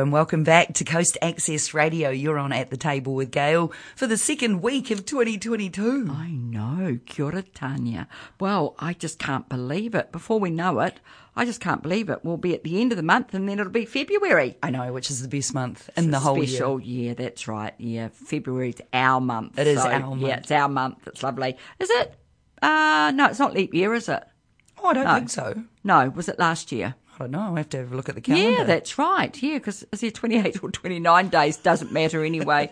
Kia ora and welcome back to Coast Access Radio. You're on At the Table with Gail for the second week of 2022. I know. Kia ora, Tanya. Well, I just can't believe it. Before we know it, we'll be at the end of the month and then it'll be February. I know, which is the best month in the whole year. Yeah, that's right. Yeah, February's our month. It is our month. Yeah, it's our month. It's lovely. Is it? No, it's not leap year, is it? Oh, I don't think so. No, was it last year? I don't know. I have to have a look at the calendar. Yeah, that's right. Yeah, because is there 28 or 29 days? Doesn't matter anyway.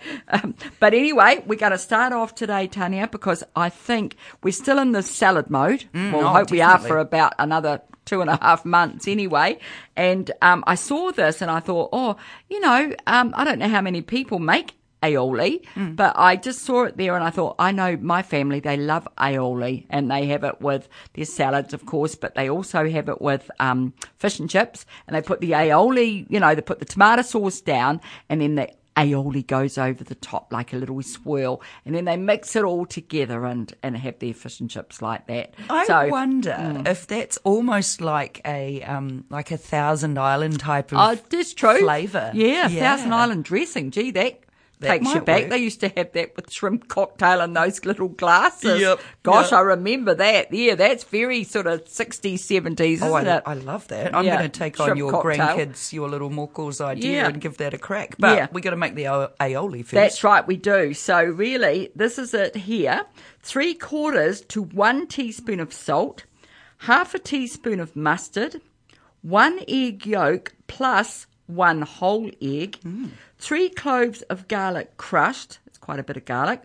But anyway, we're going to start off today, Tanya, because I think we're still in the salad mode. I hope we are for about another 2.5 months anyway. And I saw this and I thought, I don't know how many people make aioli, but I just saw it there and I thought, I know my family, they love aioli and they have it with their salads, of course, but they also have it with fish and chips, and they put the aioli, they put the tomato sauce down and then the aioli goes over the top like a little swirl, and then they mix it all together and have their fish and chips like that. I wonder if that's almost like a Thousand Island type of flavour. Yeah, Thousand Island dressing. Gee, that takes you back. Work. They used to have that with shrimp cocktail in those little glasses. Yep. Gosh, I remember that. Yeah, that's very sort of 60s, 70s, isn't it? I love that. I'm going to take shrimp on your grandkids, your little morkals idea and give that a crack. But we've got to make the aioli first. That's right, we do. So really, this is it here. 3/4 to 1 teaspoon of salt, 1/2 teaspoon of mustard, 1 egg yolk plus 1 whole egg, 3 cloves of garlic crushed, it's quite a bit of garlic,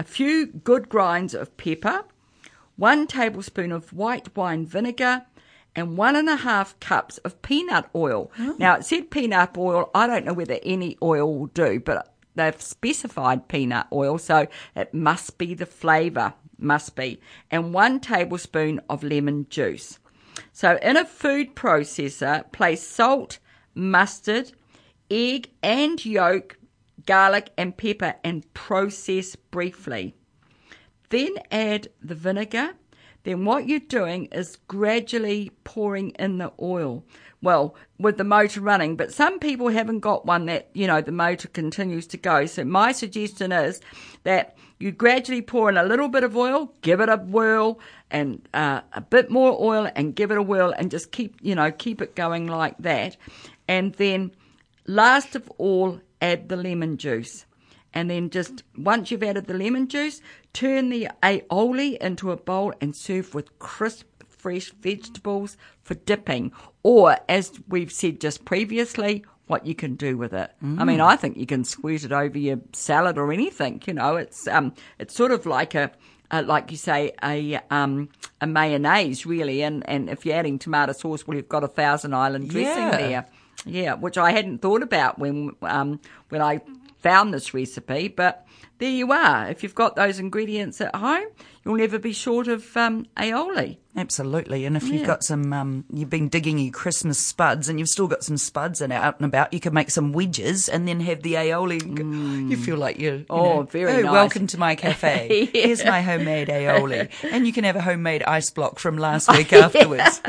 a few good grinds of pepper, 1 tablespoon of white wine vinegar, and 1.5 cups of peanut oil. Oh. Now, it said peanut oil. I don't know whether any oil will do, but they've specified peanut oil, so it must be the flavour, must be, and 1 tablespoon of lemon juice. So in a food processor, place salt, mustard, egg and yolk, garlic and pepper and process briefly. Then add the vinegar. Then what you're doing is gradually pouring in the oil. Well, with the motor running, but some people haven't got one that, the motor continues to go. So my suggestion is that you gradually pour in a little bit of oil, give it a whirl, and a bit more oil and give it a whirl, and just keep it going like that. And then last of all, add the lemon juice. And then just once you've added the lemon juice, turn the aioli into a bowl and serve with crisp, fresh vegetables for dipping. Or, as we've said just previously, what you can do with it. I mean, I think you can squirt it over your salad or anything. It's sort of like a mayonnaise, really. And if you're adding tomato sauce, well, you've got a Thousand Island dressing there. Yeah, which I hadn't thought about when I found this recipe, but there you are. If you've got those ingredients at home, you'll never be short of aioli. Absolutely, and if you've got some, you've been digging your Christmas spuds and you've still got some spuds and out and about, you can make some wedges and then have the aioli. You feel like you're, very nice. Welcome to my cafe. Here's my homemade aioli. And you can have a homemade ice block from last week afterwards.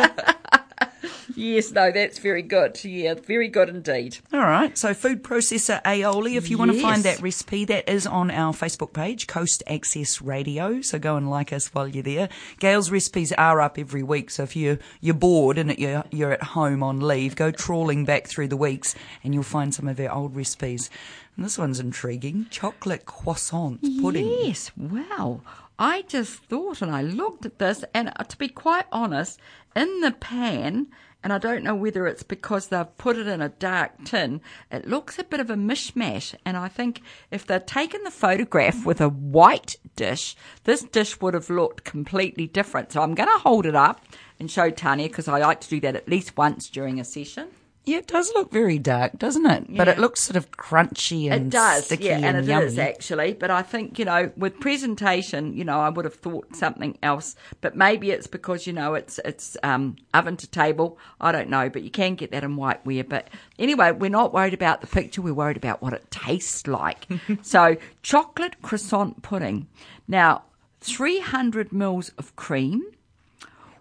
Yes, no, that's very good. Yeah, very good indeed. All right, so food processor aioli. If you want to find that recipe, that is on our Facebook page, Coast Access Radio. So go and like us while you're there. Gail's recipes are up every week, so if you're bored and you're at home on leave, go trawling back through the weeks and you'll find some of our old recipes. And this one's intriguing, chocolate croissant pudding. Yes, wow. I just thought and I looked at this and, to be quite honest, in the pan, and I don't know whether it's because they've put it in a dark tin, it looks a bit of a mishmash. And I think if they'd taken the photograph with a white dish, this dish would have looked completely different. So I'm going to hold it up and show Tanya, because I like to do that at least once during a session. Yeah, it does look very dark, doesn't it? Yeah. But it looks sort of crunchy and sticky and it yummy. Is actually. But I think, with presentation, I would have thought something else. But maybe it's because, it's oven to table. I don't know, but you can get that in whiteware. But anyway, we're not worried about the picture. We're worried about what it tastes like. So chocolate croissant pudding. Now, 300 mils of cream,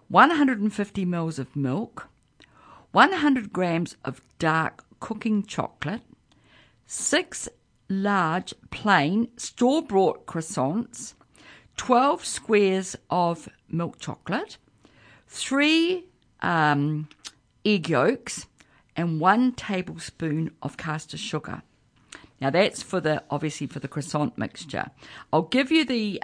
150 mils of milk, 100 grams of dark cooking chocolate, 6 large plain store-bought croissants, 12 squares of milk chocolate, 3 egg yolks, and 1 tablespoon of caster sugar. Now that's for the obviously for the croissant mixture. I'll give you the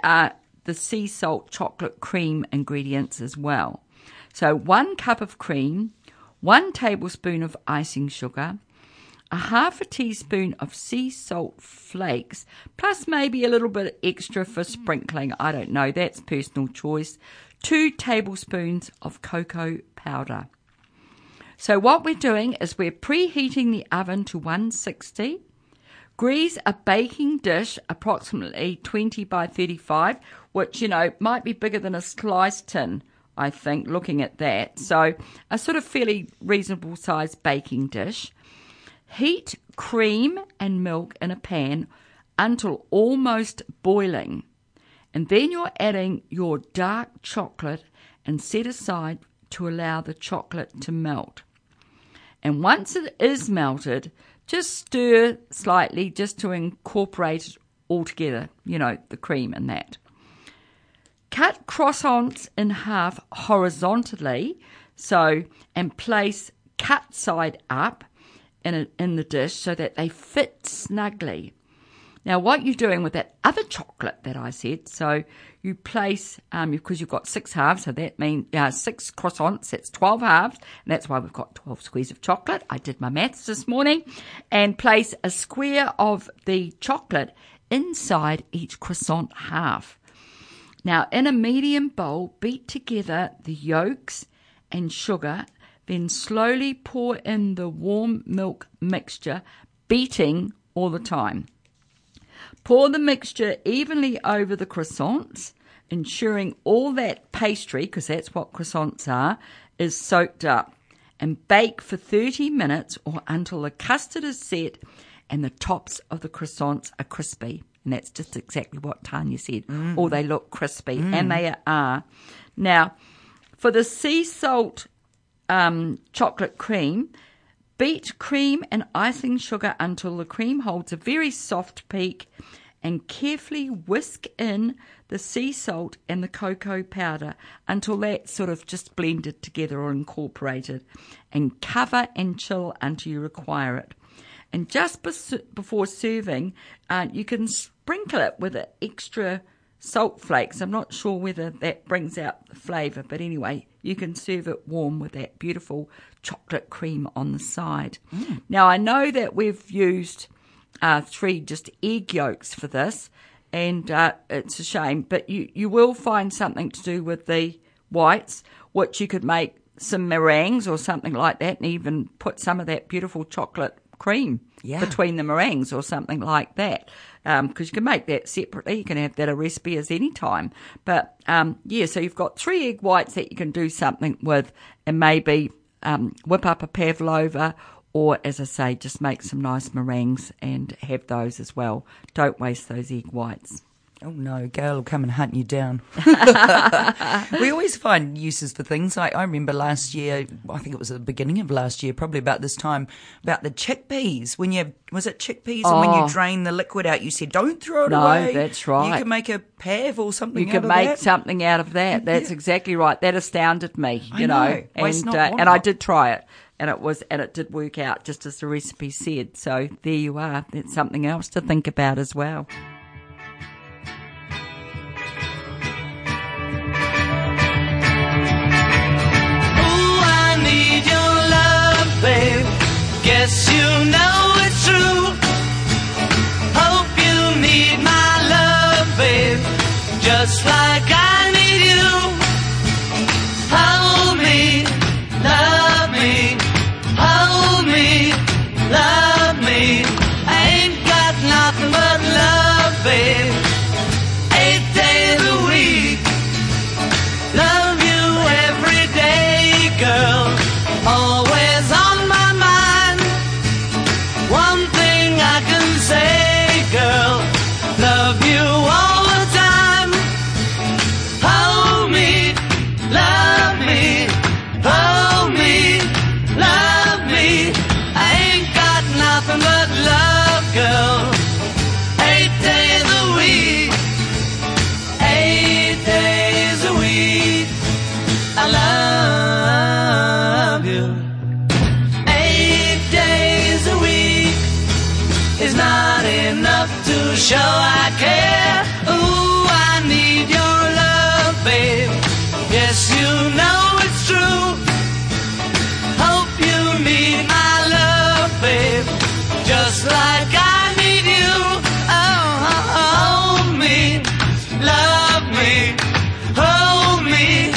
sea salt chocolate cream ingredients as well. So 1 cup of cream, 1 tablespoon of icing sugar, a half a teaspoon of sea salt flakes, plus maybe a little bit extra for sprinkling. I don't know, that's personal choice. 2 tablespoons of cocoa powder. So what we're doing is we're preheating the oven to 160. Grease a baking dish approximately 20 by 35, which, you know, might be bigger than a slice tin, I think, looking at that. So a sort of fairly reasonable sized baking dish. Heat cream and milk in a pan until almost boiling. And then you're adding your dark chocolate and set aside to allow the chocolate to melt. And once it is melted, just stir slightly just to incorporate it all together, you know, the cream and that. Cut croissants in half horizontally, so, and place cut side up in the dish so that they fit snugly. Now, what you're doing with that other chocolate that I said, so you place, because you've got 6 halves, so that means 6 croissants, that's 12 halves, and that's why we've got 12 squares of chocolate. I did my maths this morning. And place a square of the chocolate inside each croissant half. Now, in a medium bowl, beat together the yolks and sugar, then slowly pour in the warm milk mixture, beating all the time. Pour the mixture evenly over the croissants, ensuring all that pastry, because that's what croissants are, is soaked up, and bake for 30 minutes or until the custard is set and the tops of the croissants are crispy. And that's just exactly what Tanya said. Or they look crispy, and they are. Now, for the sea salt chocolate cream, beat cream and icing sugar until the cream holds a very soft peak, and carefully whisk in the sea salt and the cocoa powder until that's sort of just blended together or incorporated, and cover and chill until you require it. And just before serving, you can sprinkle it with an extra salt flakes. I'm not sure whether that brings out the flavour, but anyway, you can serve it warm with that beautiful chocolate cream on the side. Now, I know that we've used 3 just egg yolks for this, and it's a shame, but you will find something to do with the whites, which you could make some meringues or something like that, and even put some of that beautiful chocolate cream between the meringues or something like that, because you can make that separately. You can have that a recipe as any time. But, so you've got 3 egg whites that you can do something with, and maybe whip up a pavlova, or, as I say, just make some nice meringues and have those as well. Don't waste those egg whites. Oh, no, Gail will come and hunt you down. We always find uses for things. I remember last year, I think it was at the beginning of last year, probably about this time, about the chickpeas. When you was it chickpeas? Oh. And when you drain the liquid out, you said, don't throw it away. No, that's right. You can make a pav or something out of that. You can make something out of that. That's exactly right. That astounded me, you know. And I did try it. And it did work out, just as the recipe said. So there you are. That's something else to think about as well. Babe, guess you know it's true. Hope you need my love, babe, just like I need you. Hold me, love me, hold me, love me. I ain't got nothing but love, babe, 8 days a week. Love you every day, girl, always on. Girl, love you all the time. show I care. Ooh, I need your love, babe. Yes, you know it's true. Hope you need my love, babe, just like I need you. Oh, hold me, love me, hold me,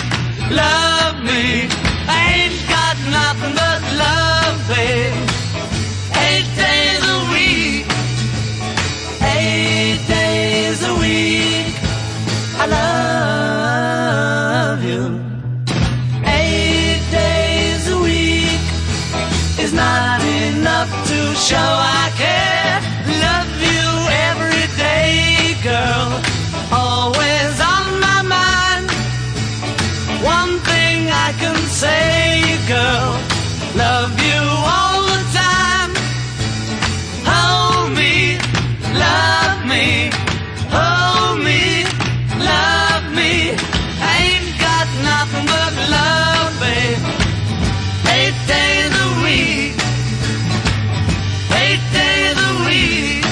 love me. I ain't got nothing but love, babe. 8 days a week, 8 days a week, I love you. 8 days a week is not enough to show I care. Love you every day, girl, always on my mind. One thing I can say, girl, love you all the time. Hold me, love me, hold me, love me. I ain't got nothing but love, babe. 8 days a week, 8 days a week,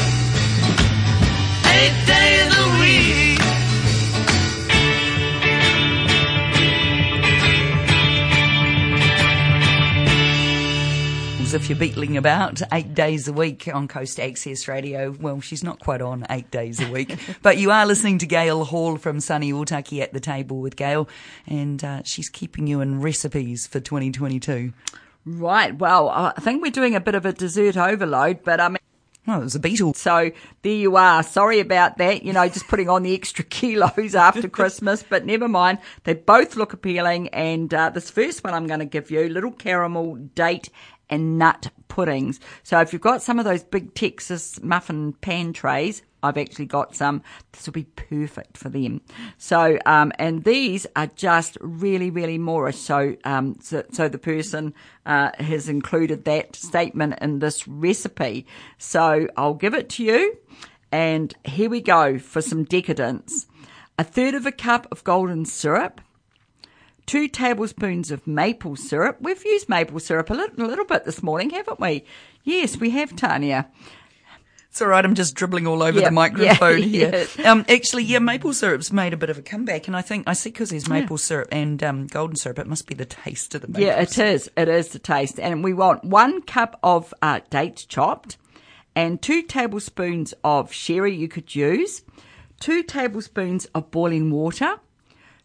8 days a week. If you're beetling about, 8 days a week on Coast Access Radio. Well, she's not quite on 8 days a week, but you are listening to Gail Hall from sunny Otaki at the Table with Gail, and she's keeping you in recipes for 2022. Right, well, I think we're doing a bit of a dessert overload, but well, it was a beetle. So there you are. Sorry about that. You know, just putting on the extra kilos after Christmas, but never mind. They both look appealing, and this first one I'm going to give you, little caramel date and nut puddings. So if you've got some of those big Texas muffin pan trays, I've actually got some. This will be perfect for them. So, and these are just really, really Moorish. So, so the person has included that statement in this recipe. So I'll give it to you. And here we go for some decadence. 1/3 cup of golden syrup. 2 tablespoons of maple syrup. We've used maple syrup a little bit this morning, haven't we? Yes, we have, Tanya. It's all right, I'm just dribbling all over the microphone here. Yeah. Actually, maple syrup's made a bit of a comeback, and I think, because there's maple syrup and golden syrup, it must be the taste of the maple syrup. It is. It is the taste. And we want 1 cup of dates chopped and 2 tablespoons of sherry you could use, 2 tablespoons of boiling water,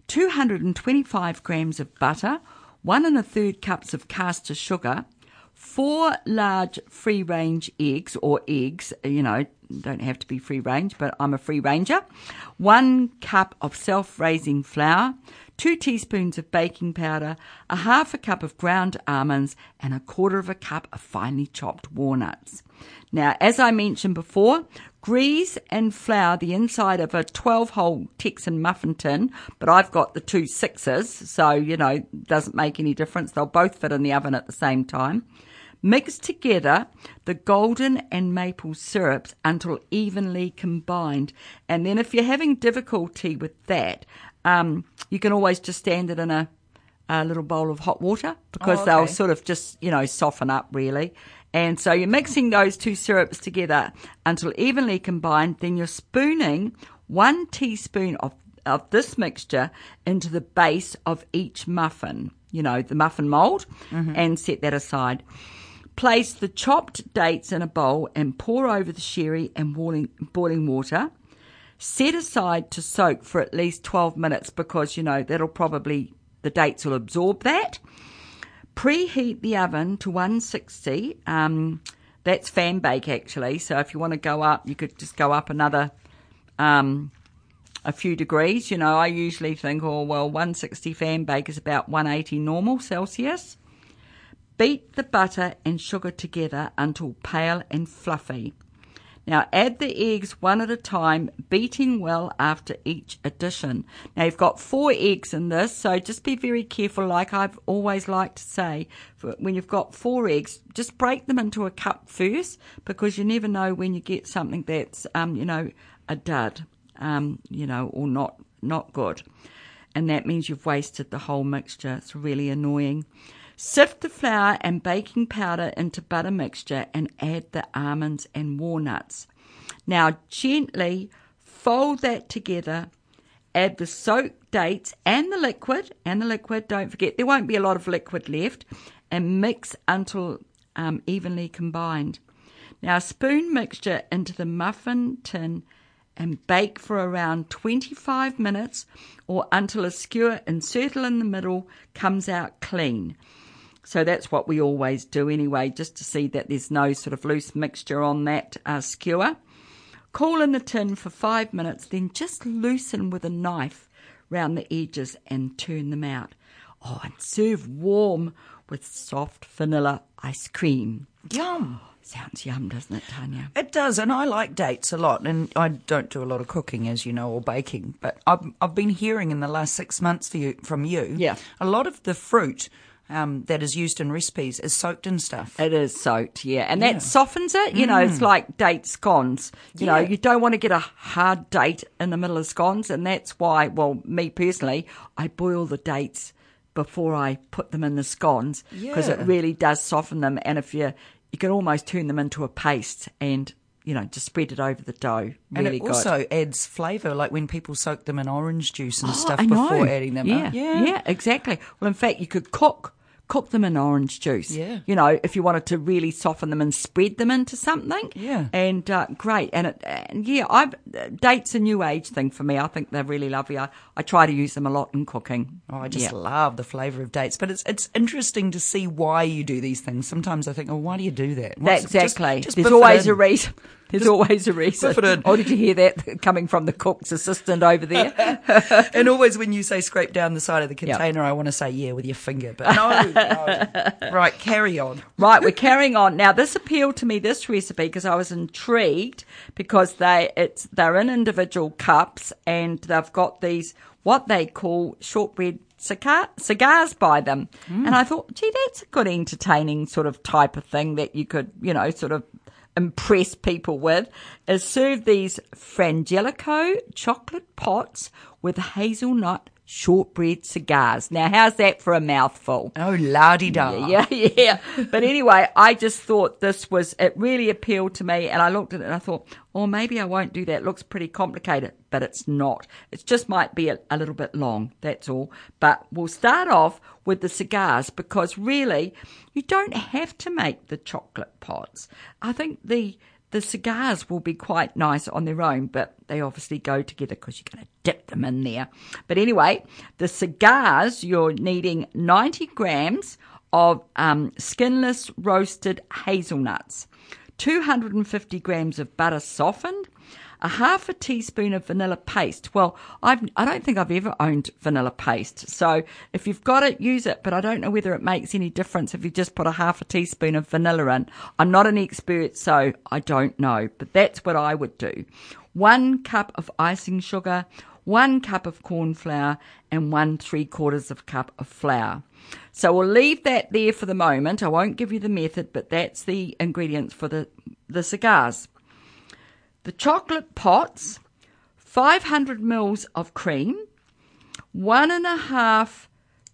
225 grams of butter, 1 1/3 cups of caster sugar, 4 large free-range eggs, or eggs, you know, don't have to be free-range, but I'm a free ranger, 1 cup of self-raising flour, 2 teaspoons of baking powder, 1/2 cup of ground almonds, and 1/4 cup of finely chopped walnuts. Now, as I mentioned before, grease and flour the inside of a 12-hole Texan muffin tin, but I've got the 2 6s, so, you know, it doesn't make any difference. They'll both fit in the oven at the same time. Mix together the golden and maple syrups until evenly combined. And then if you're having difficulty with that, you can always just stand it in a little bowl of hot water, because they'll sort of just, you know, soften up really. And so you're mixing those 2 syrups together until evenly combined. Then you're spooning 1 teaspoon of this mixture into the base of each muffin, you know, the muffin mould, and set that aside. Place the chopped dates in a bowl and pour over the sherry and boiling water. Set aside to soak for at least 12 minutes because, you know, that'll probably, the dates will absorb that. Preheat the oven to 160. That's fan bake, actually. So if you want to go up, you could just go up another a few degrees. You know, I usually think, 160 fan bake is about 180 normal Celsius. Beat the butter and sugar together until pale and fluffy. Now, add the eggs one at a time, beating well after each addition. Now, you've got 4 eggs in this, so just be very careful, like I've always liked to say, when you've got 4 eggs, just break them into a cup first, because you never know when you get something that's, you know, a dud, you know, or not good. And that means you've wasted the whole mixture. It's really annoying. Sift the flour and baking powder into butter mixture and add the almonds and walnuts. Now gently fold that together, add the soaked dates and the liquid, don't forget there won't be a lot of liquid left, and mix until evenly combined. Now spoon mixture into the muffin tin and bake for around 25 minutes or until a skewer inserted in the middle comes out clean. So that's what we always do anyway, just to see that there's no sort of loose mixture on that skewer. Cool in the tin for 5 minutes, then just loosen with a knife round the edges and turn them out. Oh, and serve warm with soft vanilla ice cream. Yum! Sounds yum, doesn't it, Tanya? It does, and I like dates a lot, and I don't do a lot of cooking, as you know, or baking, but I've been hearing in the last 6 months from you, yeah, a lot of the fruit that is used in recipes is soaked in stuff. It is soaked, yeah, and that softens it. You know, it's like date scones. You know, you don't want to get a hard date in the middle of scones, and that's why, well, me personally, I boil the dates before I put them in the scones because it really does soften them, and if you can almost turn them into a paste and, you know, just spread it over the dough. Really, and it also adds flavour, like when people soak them in orange juice and stuff before adding them up. Yeah, exactly. Well, in fact, you could cook them in orange juice, you know, if you wanted to really soften them and spread them into something. Yeah. And great. Date's a new age thing for me. I think they're really lovely. I try to use them a lot in cooking. Oh, I just love the flavour of dates. But it's interesting to see why you do these things. Sometimes I think, oh, why do you do that? Exactly. Just there's always a reason. Oh, did you hear that coming from the cook's assistant over there? And always when you say scrape down the side of the container, I want to say, with your finger. But no. Right, carry on. Right, we're carrying on. Now, this appealed to me, this recipe, because I was intrigued because they're in individual cups and they've got these, what they call shortbread cigars by them. And I thought, gee, that's a good entertaining sort of type of thing that you could, you know, sort of impress people with, is serve these Frangelico chocolate pots with hazelnut shortbread cigars. Now, how's that for a mouthful? Oh, la-di-da. Yeah. But anyway, I just thought it really appealed to me, and I looked at it and I thought, oh, maybe I won't do that. It looks pretty complicated, but it's not. It just might be a little bit long, that's all. But we'll start off with the cigars because really you don't have to make the chocolate pots. I think the cigars will be quite nice on their own, but they obviously go together because you're going to dip them in there. But anyway, the cigars, you're needing 90 grams of skinless roasted hazelnuts, 250 grams of butter softened, a half a teaspoon of vanilla paste. Well, I don't think I've ever owned vanilla paste. So if you've got it, use it. But I don't know whether it makes any difference if you just put a half a teaspoon of vanilla in. I'm not an expert, so I don't know. But that's what I would do. 1 cup of icing sugar, 1 cup of corn flour, and 1 3/4 cup of flour. So we'll leave that there for the moment. I won't give you the method, but that's the ingredients for the cigars. The chocolate pots, 500 mils of cream, 1.5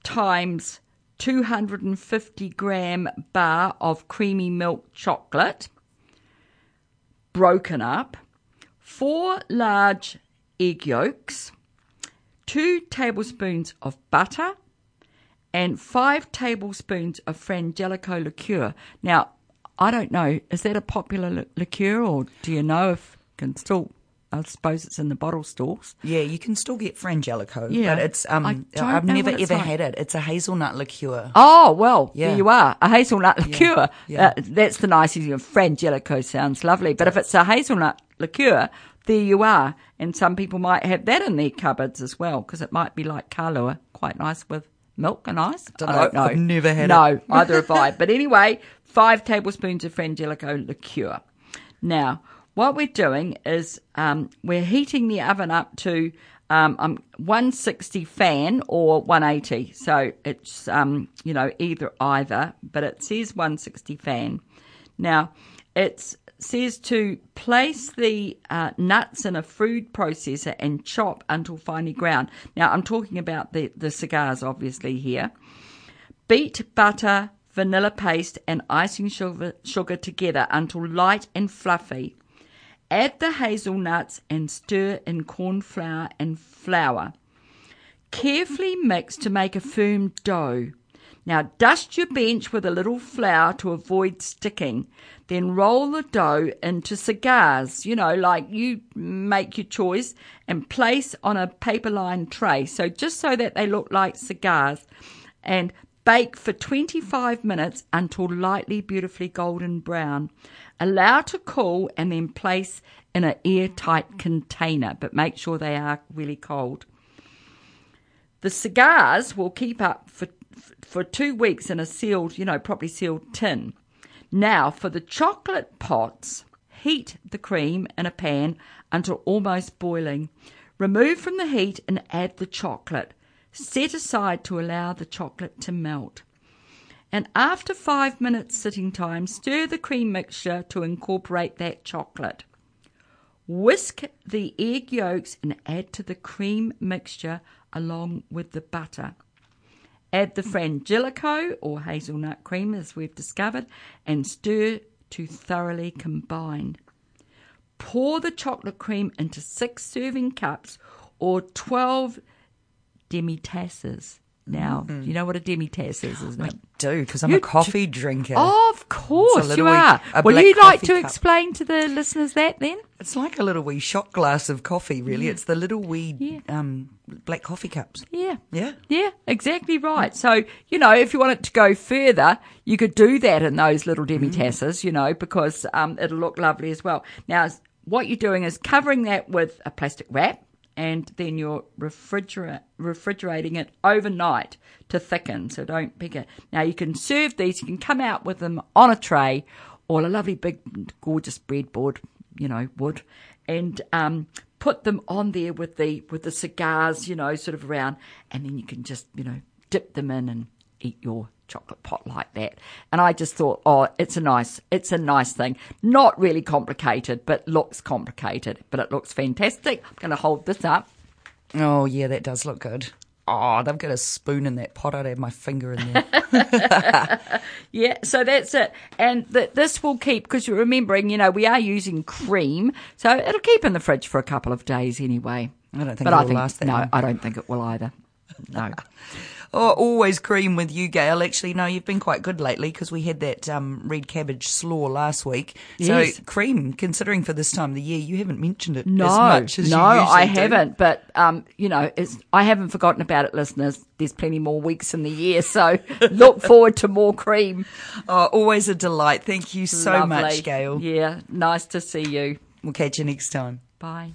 times 250 gram bar of creamy milk chocolate, broken up, 4 large egg yolks, 2 tablespoons of butter, and 5 tablespoons of Frangelico liqueur. Now, I don't know, is that a popular liqueur, or do you know if can still? I suppose it's in the bottle stores. Yeah, you can still get Frangelico, but it's I've never ever had it. It's a hazelnut liqueur. Oh well, there you are, a hazelnut liqueur. Yeah. That's the nice thing. Frangelico sounds lovely, but if it's a hazelnut liqueur, there you are. And some people might have that in their cupboards as well because it might be like Kahlua, quite nice with milk and ice. I don't know. I've never had it. No, either have I. But anyway, 5 tablespoons of Frangelico liqueur. Now, what we're doing is we're heating the oven up to 160 fan or 180. So it's, you know, either, but it says 160 fan. Now, it says to place the nuts in a food processor and chop until finely ground. Now, I'm talking about the cigars, obviously, here. Beat butter, vanilla paste and icing sugar together until light and fluffy. Add the hazelnuts and stir in corn flour and flour. Carefully mix to make a firm dough. Now dust your bench with a little flour to avoid sticking. Then roll the dough into cigars, you know, like you make your choice, and place on a paper-lined tray, so just so that they look like cigars, and bake for 25 minutes until lightly, beautifully golden brown. Allow to cool and then place in an airtight container, but make sure they are really cold. The cigars will keep up for 2 weeks in a sealed, you know, properly sealed tin. Now, for the chocolate pots, heat the cream in a pan until almost boiling. Remove from the heat and add the chocolate. Set aside to allow the chocolate to melt. And after 5 minutes sitting time, stir the cream mixture to incorporate that chocolate. Whisk the egg yolks and add to the cream mixture along with the butter. Add the Frangelico or hazelnut cream, as we've discovered, and stir to thoroughly combine. Pour the chocolate cream into 6 serving cups or 12 demi-tasses. Now, you know what a demi-tasse is, isn't it? I do, because I'm a coffee drinker. Oh, of course you are. Will you like to explain to the listeners that then? It's like a little wee shot glass of coffee, really. Yeah. It's the little wee... Yeah. Black coffee cups. Yeah. Yeah. Yeah, exactly right. So, you know, if you wanted to go further, you could do that in those little demi-tasses, you know, because it'll look lovely as well. Now, what you're doing is covering that with a plastic wrap, and then you're refrigerating it overnight to thicken, so don't pick it. Now, you can serve these. You can come out with them on a tray or a lovely big gorgeous breadboard, you know, wood, and put them on there with the cigars, you know, sort of around, and then you can just, you know, dip them in and eat your chocolate pot like that. And I just thought, oh, it's a nice thing. Not really complicated, but looks complicated, but it looks fantastic. I'm going to hold this up. Oh, yeah, that does look good. Oh, they've got a spoon in that pot. I'd have my finger in there. Yeah, so that's it. And this will keep, because you're remembering, you know, we are using cream, so it'll keep in the fridge for a couple of days anyway. I don't think it will last that long. No, I don't think it will either. No. Oh, always cream with you, Gail. Actually, no, you've been quite good lately, because we had that red cabbage slaw last week. Yes. So cream, considering for this time of the year, you haven't mentioned it as much as you usually do. No, I haven't. But, you know, I haven't forgotten about it, listeners. There's plenty more weeks in the year, so look forward to more cream. Oh, always a delight. Thank you so much, Gail. Yeah, nice to see you. We'll catch you next time. Bye.